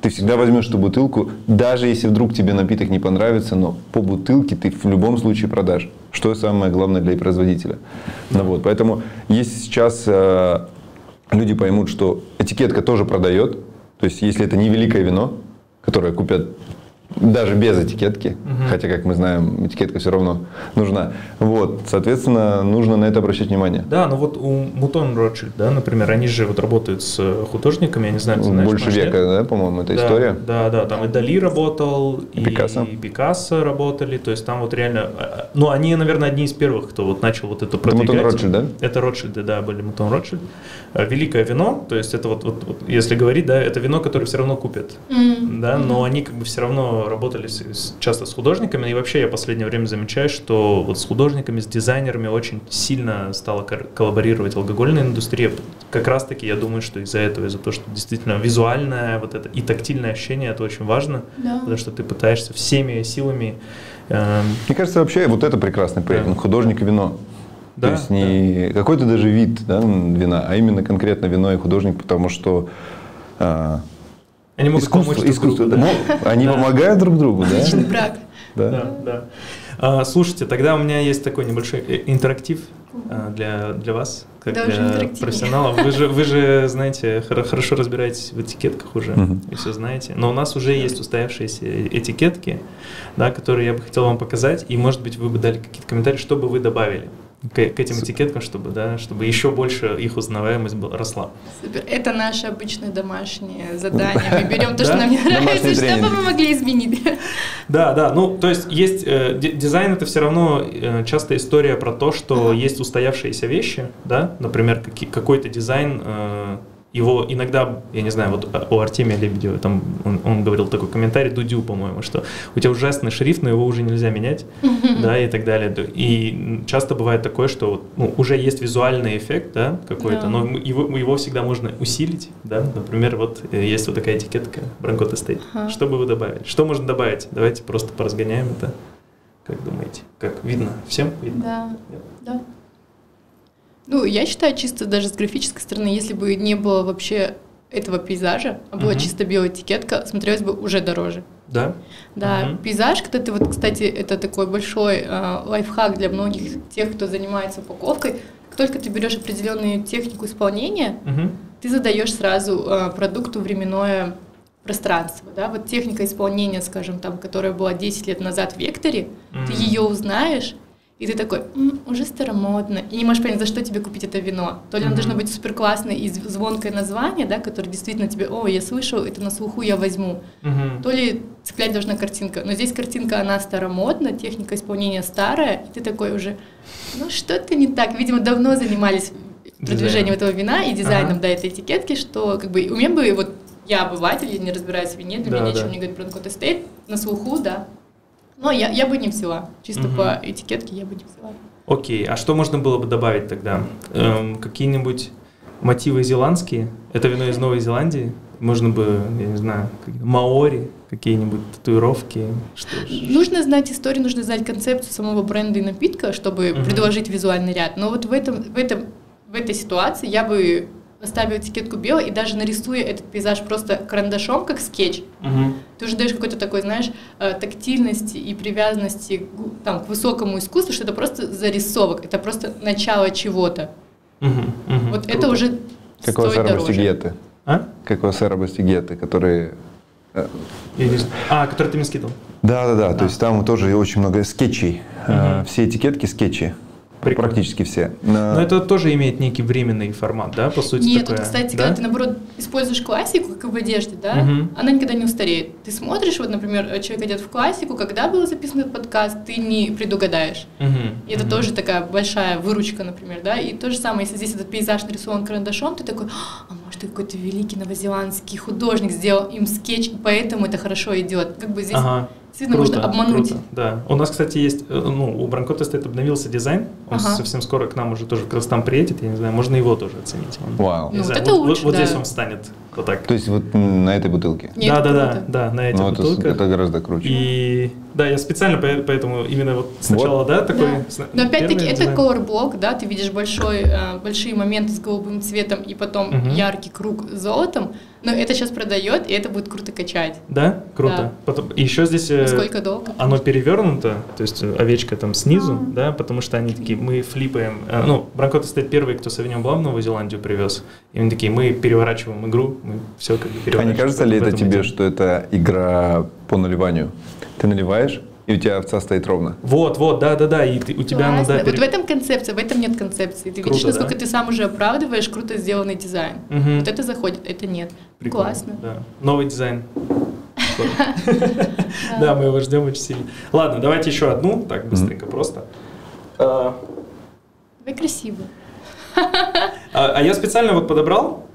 Ты всегда возьмешь эту бутылку, даже если вдруг тебе напиток не понравится, но по бутылке ты в любом случае продашь, что самое главное для производителя. Ну вот, поэтому если сейчас э, люди поймут, что этикетка тоже продает, то есть если это не великое вино, которое купят даже без этикетки, угу. хотя, как мы знаем, этикетка все равно нужна. Вот, соответственно, нужно на это обращать внимание. Да, но вот у Мутон Ротшильд, да, например, они же вот работают с художниками, я не знаю, ты знаешь, больше века, нет? да, по-моему, эта да, история. Да, да, там и Дали работал, и Пикассо. и Пикассо работали, то есть там вот реально, ну, они, наверное, одни из первых, кто вот начал вот это продвигать. Это Мутон Ротшильд, да? Это Ротшильды, да, были Мутон Ротшильд. Великое вино, то есть это вот, вот, вот если говорить, да, это вино, которое все равно купят, mm-hmm. да, но они как бы все равно работали с, часто с художниками, и вообще я в последнее время замечаю, что вот с художниками, с дизайнерами очень сильно стала коллаборировать алкогольная индустрия, как раз таки я думаю, что из-за этого, из-за того, что действительно визуальное вот это и тактильное ощущение, это очень важно, yeah. потому что ты пытаешься всеми силами… Э, Мне кажется, вообще вот это прекрасный проект, художник и вино. Да, то есть не да. какой-то даже вид да, вина, а именно конкретно вино и художник, потому что а, они могут искусство, помочь искусство, друг другу. Да? Да. Они да. помогают друг другу. Отличный да? брак. Да. Да, да. А, слушайте, тогда у меня есть такой небольшой интерактив для, для вас, как да, для профессионалов. Вы же, вы же, знаете, хорошо разбираетесь в этикетках уже угу. и все знаете. Но у нас уже есть устоявшиеся этикетки, да, которые я бы хотел вам показать. И, может быть, вы бы дали какие-то комментарии, что бы вы добавили к этим этикеткам, чтобы, да, чтобы еще больше их узнаваемость была, росла. Супер. Это наши обычные домашние задания. Мы берем то, что нам не нравится, чтобы мы могли изменить. Да, да. Ну, то есть есть дизайн, это все равно часто история про то, что есть устоявшиеся вещи, да, например, какой-то дизайн. Его иногда, я не знаю, вот у Артемия Лебедева, там он, он говорил такой комментарий, Дудю, по-моему, что у тебя ужасный шрифт, но его уже нельзя менять, да, и так далее. И часто бывает такое, что ну, уже есть визуальный эффект, да, какой-то, да. но его, его всегда можно усилить, да, например, вот есть вот такая этикетка Бранко Тест. Ага. Что бы вы добавили? Что можно добавить? Давайте просто поразгоняем это. Как думаете? Как? Видно? Всем видно? Да. Да. Ну, я считаю, чисто даже с графической стороны, если бы не было вообще этого пейзажа, а была uh-huh. чисто белая этикетка, смотрелась бы уже дороже. Да? Да. Uh-huh. Пейзаж, когда ты вот, кстати, это такой большой э, лайфхак для многих тех, кто занимается упаковкой. Как только ты берешь определенную технику исполнения, uh-huh. ты задаешь сразу э, продукту временное пространство. Да? Вот техника исполнения, скажем, там, которая была десять лет назад в Векторе, uh-huh. ты ее узнаешь, и ты такой, м-м, уже старомодно, и не можешь понять, за что тебе купить это вино. То ли оно mm-hmm. должно быть суперклассное и звонкое название, да, которое действительно тебе, о, я слышал, это на слуху, я возьму. Mm-hmm. То ли цеплять должна картинка. Но здесь картинка, она старомодна, техника исполнения старая, и ты такой уже, ну что-то не так. Видимо, давно занимались продвижением этого вина и дизайном, ага. да, этой этикетки, что как бы у меня бы, вот я обыватель, я не разбираюсь в вине, для да, меня да. ничего не говорит Бранкотт Эстейт, на слуху, да. Но я, я бы не взяла. Чисто угу. по этикетке я бы не взяла. Окей. А что можно было бы добавить тогда? Эм, какие-нибудь мотивы зеландские? Это вино из Новой Зеландии? Можно бы, я не знаю, маори, какие-нибудь татуировки? Что нужно знать историю, нужно знать концепцию самого бренда и напитка, чтобы угу. предложить визуальный ряд. Но вот в, этом, в, этом, в этой ситуации я бы поставила этикетку белой и даже нарисуя этот пейзаж просто карандашом, как скетч. Угу. Ты уже даешь какой-то такой, знаешь, тактильности и привязанности там, к высокому искусству, что это просто зарисовок, это просто начало чего-то. Угу, угу, вот круто. Это уже как стоит Асеробости Гетте. А? Как у Асеробости Гетте, которые… А, который ты мне скидывал? Да-да-да, а. То есть там тоже очень много скетчей, угу. все этикетки скетчи. Прикольно. Практически все. Но... Но это тоже имеет некий временный формат, да, по сути? Нет, такое, вот, кстати, да? когда ты, наоборот, используешь классику, как в одежде, да, угу. она никогда не устареет. Ты смотришь, вот, например, человек одет в классику, когда был записан этот подкаст, ты не предугадаешь. Угу. И это угу. тоже такая большая выручка, например, да, и то же самое, если здесь этот пейзаж нарисован карандашом, ты такой, а может, какой-то великий новозеландский художник сделал им скетч, поэтому это хорошо идет. Как бы здесь... Ага. Действительно, круто, можно обмануть. Круто, да. У нас, кстати, есть, ну, у Бранко Теста обновился дизайн, он ага. совсем скоро к нам уже тоже как раз там приедет, я не знаю, можно его тоже оценить. Он, Вау. Ну, вот, знаю, это вот, лучше, вот, да. вот здесь он встанет, вот так. То есть вот на этой бутылке? Да-да-да, да, на этой ну, бутылке. Это гораздо круче. И, да, я специально поэтому именно вот сначала, вот. да, такой... Да. Но опять-таки это колор-блок, да, ты видишь большой, большие моменты с голубым цветом и потом угу. яркий круг с золотом. Но это сейчас продает, и это будет круто качать. Да? Круто. Да. Потом, еще здесь сколько долго? Оно перевернуто, то есть овечка там снизу, а-а-а, да, потому что они такие, мы флипаем. А, ну, Бранкотт стоит первый, кто Совиньон Блан в Новую Зеландию привез. И они такие, мы переворачиваем игру, мы все как бы переворачиваем. А не кажется ли это тебе, идем, что это игра по наливанию? Ты наливаешь, и у тебя овца стоит ровно. Вот, вот, да, да, да. И ты, у тебя надо. Пере... Вот в этом концепция, в этом нет концепции. Ты круто, видишь, насколько да? ты сам уже оправдываешь круто сделанный дизайн. Угу. Вот это заходит, это нет. Прикольно. Классно. Да. Новый дизайн. Да, мы его ждем очень сильно. Ладно, давайте еще одну, так быстренько просто. Вы красивы. А я специально вот подобрал.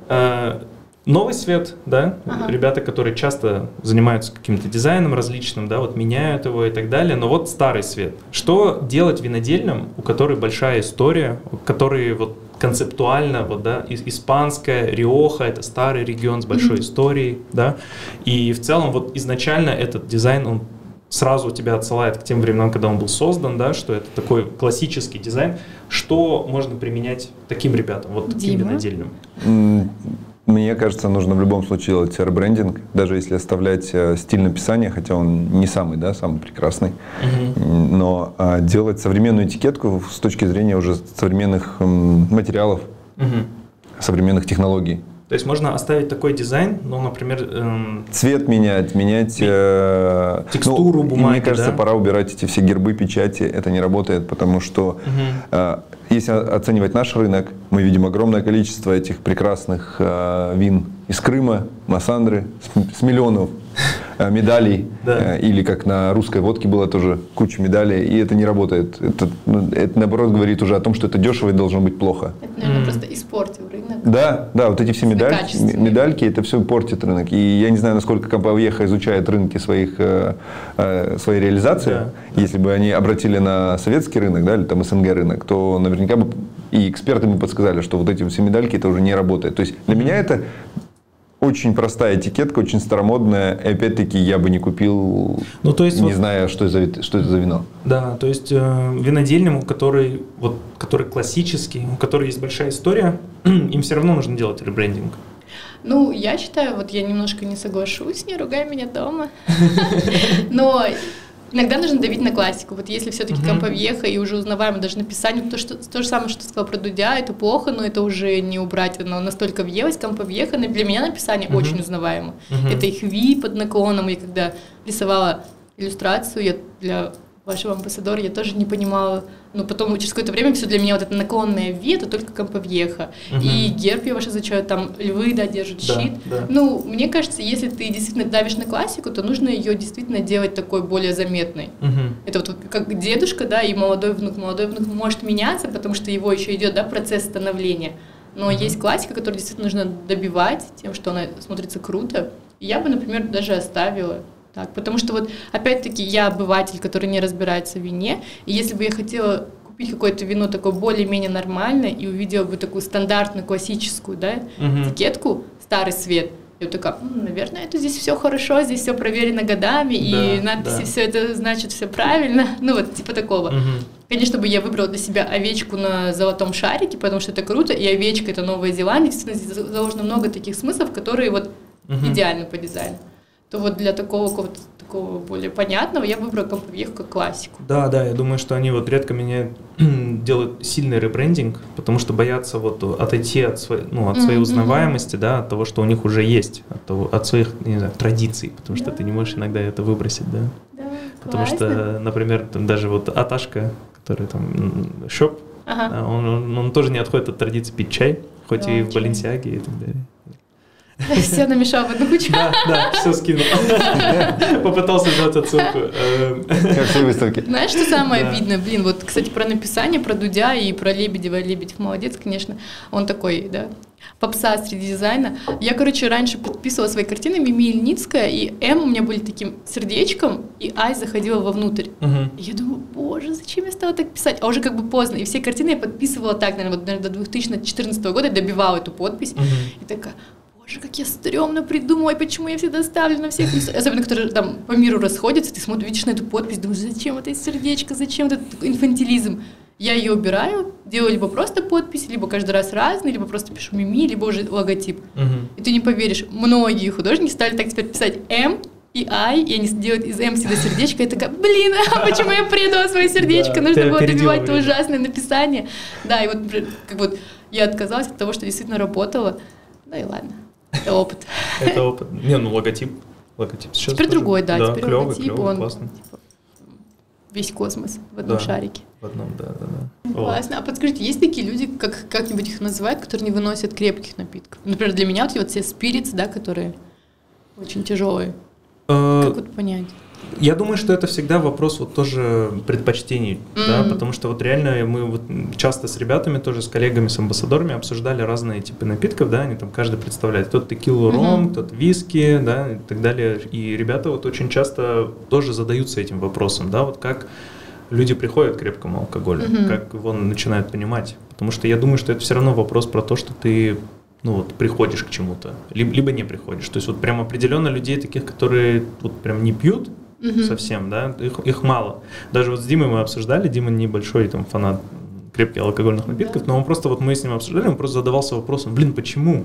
Новый свет, да, ага. Ребята, которые часто занимаются каким-то дизайном различным, да, вот меняют его и так далее, но вот старый свет. Что делать винодельным, у которой большая история, у которой вот концептуально, вот, да, испанская, Риоха, это старый регион с большой mm-hmm. историей, да, и в целом вот изначально этот дизайн, он сразу тебя отсылает к тем временам, когда он был создан, да, что это такой классический дизайн. Что можно применять таким ребятам, вот таким винодельным? Mm-hmm. Мне кажется, нужно в любом случае делать ребрендинг, даже если оставлять стиль написания, хотя он не самый, да, самый прекрасный, mm-hmm. но делать современную этикетку с точки зрения уже современных материалов, mm-hmm. современных технологий. То есть можно оставить такой дизайн, но, например… Эм... Цвет менять, менять… Э... Текстуру, ну, бумаги, мне кажется, да? пора убирать эти все гербы, печати, это не работает, потому что… Mm-hmm. Э, если оценивать наш рынок, мы видим огромное количество этих прекрасных э, вин из Крыма, Массандры, с, с миллионов э, медалей, да. э, или как на русской водке было тоже куча медалей, и это не работает. Это, это наоборот говорит уже о том, что это дешево и должно быть плохо. Это, наверное, mm. просто испортил рынок. Да, да, вот эти все медаль, медальки, это все портит рынок. И я не знаю, насколько Кампо Вьехо изучает рынки своих, э, э, своей реализации. Да. Если бы они обратили на советский рынок, да, или там СНГ рынок, то, наверное, наверняка бы и эксперты мне подсказали, что вот эти все медальки это уже не работает. То есть для mm-hmm. меня это очень простая этикетка, очень старомодная. И опять-таки я бы не купил, ну, то есть, не вот, зная, что, за, что это за вино. Да, то есть э, винодельному, который, вот, который классический, у которого есть большая история, им все равно нужно делать ребрендинг. Ну, я считаю, вот я немножко не соглашусь, не ругай меня дома. Но... Иногда нужно давить на классику. Вот если все-таки uh-huh. Кампо Вьехо и уже узнаваемо даже написание, то, что, то же самое, что сказал про Дудя, это плохо, но это уже не убрать. Оно настолько въелось. Кампо Вьехо, для меня написание uh-huh. очень узнаваемо. Uh-huh. Это их ви под наклоном. Я когда рисовала иллюстрацию я для вашего амбассадора, я тоже не понимала. Но потом через какое-то время все для меня вот это наклонное ви, это только Кампо Вьехо. Uh-huh. И герб я ваш изучаю, там львы, да, держат да, щит. Да. Ну, мне кажется, если ты действительно давишь на классику, то нужно ее действительно делать такой более заметной. Uh-huh. Это вот как дедушка, да, и молодой внук. Молодой внук может меняться, потому что его еще идет, да, процесс становления. Но uh-huh. есть классика, которую действительно нужно добивать тем, что она смотрится круто. И я бы, например, даже оставила. Так, потому что вот опять-таки я обыватель, который не разбирается в вине, и если бы я хотела купить какое-то вино такое более-менее нормальное и увидела бы такую стандартную классическую, да, угу. этикетку «Старый свет», я такая, ну, наверное, это здесь все хорошо, здесь все проверено годами, да, и надписи да. все это значит все правильно, ну вот типа такого. Угу. Конечно бы я выбрала для себя овечку на золотом шарике, потому что это круто, и овечка – это Новая Зеландия, действительно здесь заложено много таких смыслов, которые вот угу. идеально по дизайну. То вот для такого, такого более понятного я выбрала Кампо Вьехо как классику. Да, да, я думаю, что они вот редко меняют, делают сильный ребрендинг, потому что боятся вот отойти от, свой, ну, от своей mm-hmm. узнаваемости, да, от того, что у них уже есть, от, того, от своих, не знаю, традиций, потому да. что ты не можешь иногда это выбросить, да. Да, потому классно. Что, например, там даже вот Аташка, который там шоп, ага. он, он, он тоже не отходит от традиции пить чай, хоть да, и в Баленсиаге и так далее. Все намешал в одну кучу. Да, да, все скинул. Попытался сделать отсылку. Как все выставки. Знаешь, что самое обидное? Блин, вот, кстати, про написание, про Дудя и про Лебедева. Лебедев молодец, конечно. Он такой, да, попса среди дизайна. Я, короче, раньше подписывала свои картины Мими Ильницкая, и М у меня были таким сердечком, и Ай заходила вовнутрь. И я думаю, боже, зачем я стала так писать? А уже как бы поздно. И все картины я подписывала так, наверное, вот, наверное, до две тысячи четырнадцатого года я добивала эту подпись. И такая... Как я стрёмно придумала, почему я всегда ставлю на всех, особенно которые там по миру расходятся, ты смотришь, видишь на эту подпись, думаешь, зачем это сердечко, зачем этот инфантилизм. Я ее убираю, делаю либо просто подпись, либо каждый раз разный, либо просто пишу Мими, либо уже логотип. Угу. И ты не поверишь, многие художники стали так теперь писать «М» и «Ай», и они делают из «М» всегда сердечко. Я такая, блин, а почему я предала свое сердечко? Да, нужно было добивать это ужасное написание. Да, и вот как вот я отказалась от того, что действительно работала. Ну и ладно, это опыт. Это опыт. Не, ну логотип. Логотип сейчас теперь тоже другой, да, да, теперь клёвый, логотип, клёвый, он типа, весь космос в одном, да, шарике. В одном, да, да, да. Классно. Вот. А подскажите, есть такие люди, как, как-нибудь их называют, которые не выносят крепких напитков? Например, для меня вот эти вот все спиритс, да, которые очень тяжелые. А, как вот понять? Я думаю, что это всегда вопрос вот тоже предпочтений, mm-hmm. да, потому что вот реально мы вот часто с ребятами тоже, с коллегами, с амбассадорами обсуждали разные типы напитков, да, они там каждый представляет, кто-то текилу, ром, mm-hmm. кто-то виски, да, и так далее, и ребята вот очень часто тоже задаются этим вопросом, да, вот как люди приходят к крепкому алкоголю, mm-hmm. как его начинают понимать, потому что я думаю, что это все равно вопрос про то, что ты, ну вот, приходишь к чему-то, либо, либо не приходишь, то есть вот прям определенно людей таких, которые вот прям не пьют, Uh-huh. совсем, да, их, их мало. Даже вот с Димой мы обсуждали, Дима небольшой там фанат крепких алкогольных напитков, yeah. но он просто, вот мы с ним обсуждали, он просто задавался вопросом, блин, почему?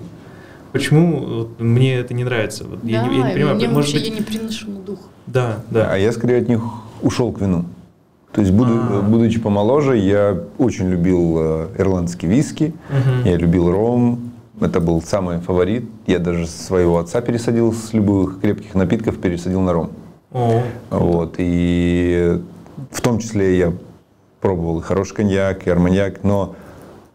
Почему вот, мне это не нравится? Вот, да, я не, я не понимаю, мне может вообще быть... я не приношу на дух. Да, да. А я скорее от них ушел к вину. То есть, буду, будучи помоложе, я очень любил э, ирландский виски, uh-huh. я любил ром. Это был самый фаворит. Я даже своего отца пересадил с любых крепких напитков, пересадил на ром. О, вот, и в том числе я пробовал и хороший коньяк, и арманьяк, но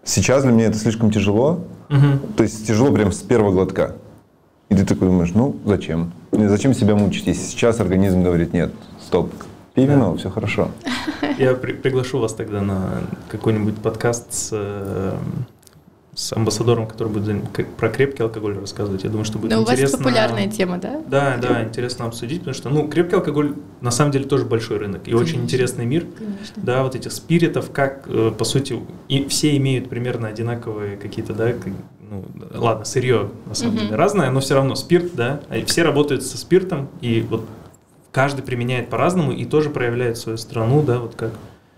сейчас для меня это слишком тяжело, угу. то есть тяжело прям с первого глотка. И ты такой думаешь, ну зачем? Зачем себя мучить, если сейчас организм говорит, нет, стоп, пей вино, да. все хорошо. Я при- приглашу вас тогда на какой-нибудь подкаст с... с амбассадором, который будет про крепкий алкоголь рассказывать. Я думаю, что будет Но интересно. Но у вас популярная тема, да? Да, да, интересно обсудить, потому что, ну, крепкий алкоголь на самом деле тоже большой рынок и Конечно. Очень интересный мир. Конечно. Да, вот этих спиритов, как, по сути, и все имеют примерно одинаковые какие-то, да, ну, ладно, сырье на самом uh-huh. деле разное, но все равно спирт, да, все работают со спиртом, и вот каждый применяет по-разному и тоже проявляет свою страну, да, вот как...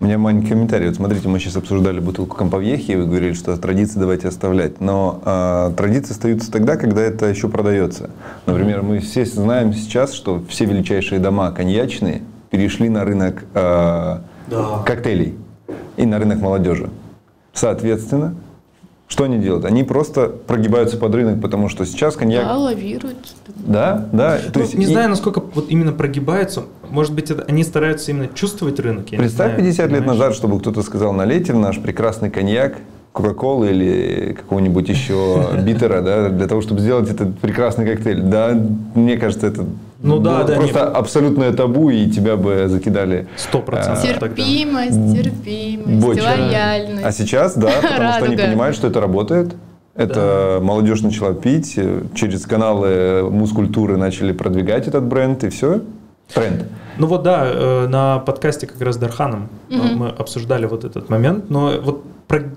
У меня маленький комментарий. Вот смотрите, мы сейчас обсуждали бутылку Кампо Вьехо, и вы говорили, что традиции давайте оставлять. Но э, традиции остаются тогда, когда это еще продается. Например, мы все знаем сейчас, что все величайшие дома коньячные перешли на рынок э, да. коктейлей и на рынок молодежи. Соответственно, что они делают? Они просто прогибаются под рынок, потому что сейчас коньяк… Да, лавируют. Да, да. Ну, то есть не и... знаю, насколько вот именно прогибаются. Может быть, это, они стараются именно чувствовать рынок. Представь знаю, пятьдесят понимаешь? Лет назад, чтобы кто-то сказал, налейте в наш прекрасный коньяк, кока-колу или какого-нибудь еще битера, да, для того, чтобы сделать этот прекрасный коктейль. Да, мне кажется, это… Ну да, да, просто нет. абсолютное табу, и тебя бы закидали. Сто процентов. Терпимость, тогда. терпимость, Боча. лояльность. А сейчас, да, потому Радуга. что они понимают, что это работает. Это да. молодежь начала пить, через каналы мускультуры начали продвигать этот бренд, и все. Тренд. Ну вот да, на подкасте как раз с Дарханом угу. мы обсуждали вот этот момент, но вот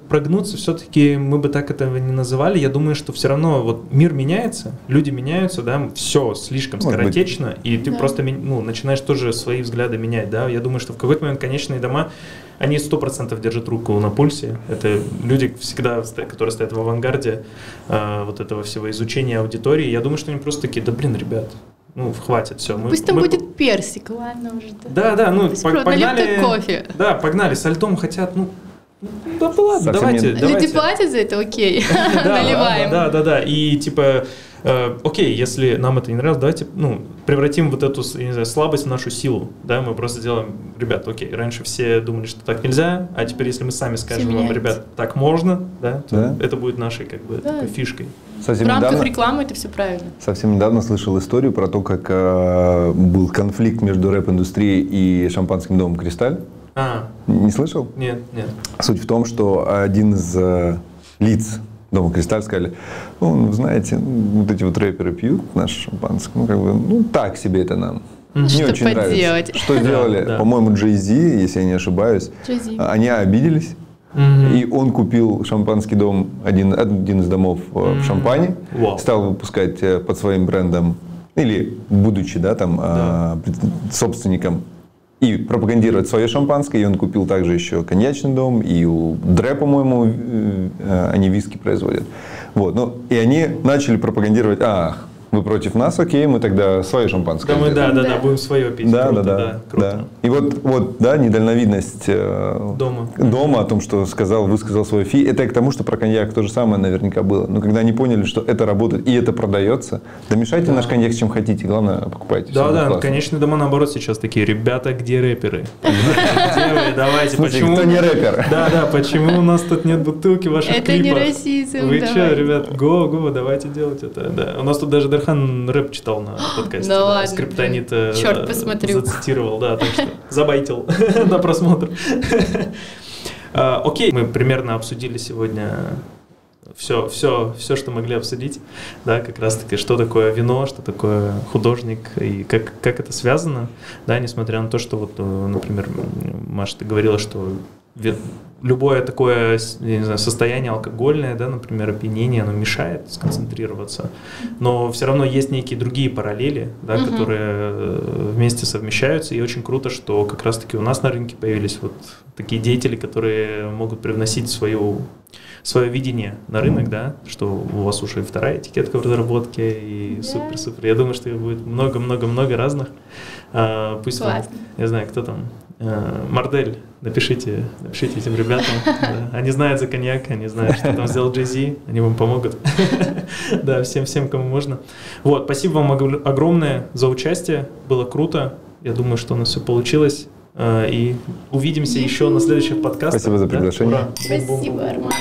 прогнуться все-таки мы бы так этого не называли. Я думаю, что все равно вот мир меняется, люди меняются, да, все слишком Может скоротечно, быть. и ты да. просто ну, начинаешь тоже свои взгляды менять, да. Я думаю, что в какой-то момент конечные дома, они сто процентов держат руку на пульсе. Это люди всегда, которые стоят в авангарде вот этого всего изучения аудитории. Я думаю, что они просто такие, да блин, ребят, ну хватит, все. Мы, Пусть там мы... будет персик, ладно уже. Да, да, да ну пог- погнали. Кофе. Да, погнали, со льтом хотят, ну. Да ладно, давайте, не... давайте. Люди платят за это, окей, наливаем. Да, да, да, и типа, э, окей, если нам это не нравится, давайте, ну, превратим вот эту, я не знаю, слабость в нашу силу, да, мы просто делаем, ребят, окей, раньше все думали, что так нельзя, а теперь, если мы сами скажем вам, ребят, так можно, да, то да. это будет нашей, как бы, да. такой фишкой. Совсем в рамках недавно, рекламы это все правильно. Совсем недавно слышал историю про то, как э, был конфликт между рэп-индустрией и шампанским домом «Кристаль». А. Не слышал? Нет, нет. Суть в том, что один из э, лиц дома «Кристаль» сказали, ну, вы знаете, вот эти вот рэперы пьют наш шампанское, ну, как бы, ну, так себе это нам. Mm-hmm. Не что очень поделать? Нравится. Что сделали? Да, да. По-моему, Jay-Z, если я не ошибаюсь, Jay-Z. Они обиделись, mm-hmm. и он купил шампанский дом, один, один из домов э, mm-hmm. в Шампане, wow. стал выпускать э, под своим брендом, или будучи, да, там, э, yeah. собственником, и пропагандировать свое шампанское, и он купил также еще коньячный дом, и у Дрэ, по-моему, они виски производят. Вот, ну, и они начали пропагандировать, ах, вы против нас, окей, мы тогда свое шампанское. Да, мы, да, да, да, будем свое пить. Да, круто, да, да, да, круто. Да. И вот, вот, да, недальновидность э, дома. дома о том, что сказал, высказал свой фи, это к тому, что про коньяк то же самое наверняка было. Но когда они поняли, что это работает и это продается, да мешайте да. наш коньяк с чем хотите, главное, покупайте. Да, да, классно. Конечно, дома наоборот сейчас такие, ребята, где рэперы? Где вы, давайте, почему... кто не рэпер? Да, да, почему у нас тут нет бутылки ваших клипов? Это не расизм, вы что, ребят, го, го, давайте делать это, да. У нас тут даже Дархан рэп читал на подкасте, да, да, Скриптонит черт, посмотрю. Зацитировал, да, так что забайтил на просмотр. Окей, мы примерно обсудили сегодня все, все, все, что могли обсудить, да, как раз-таки, что такое вино, что такое художник и как, как это связано, да, несмотря на то, что вот, например, Маша, ты говорила, что любое такое, я не знаю, состояние алкогольное, да, например, опьянение, оно мешает сконцентрироваться, но все равно есть некие другие параллели, да, угу. которые вместе совмещаются, и очень круто, что как раз-таки у нас на рынке появились вот такие деятели, которые могут привносить свою... свое видение на рынок, да, что у вас уже и вторая этикетка в разработке, и супер-супер. Yeah. Я думаю, что их будет много-много-много разных. А, пусть Классно. Там, я знаю, кто там, а, Мардель, напишите, напишите этим ребятам. Они знают за коньяк, они знают, что там сделал Jay-Z, они вам помогут. Да, всем-всем, кому можно. Вот, спасибо вам огромное за участие, было круто. Я думаю, что у нас все получилось. И увидимся еще на следующих подкастах. Спасибо за приглашение. Спасибо, Арман.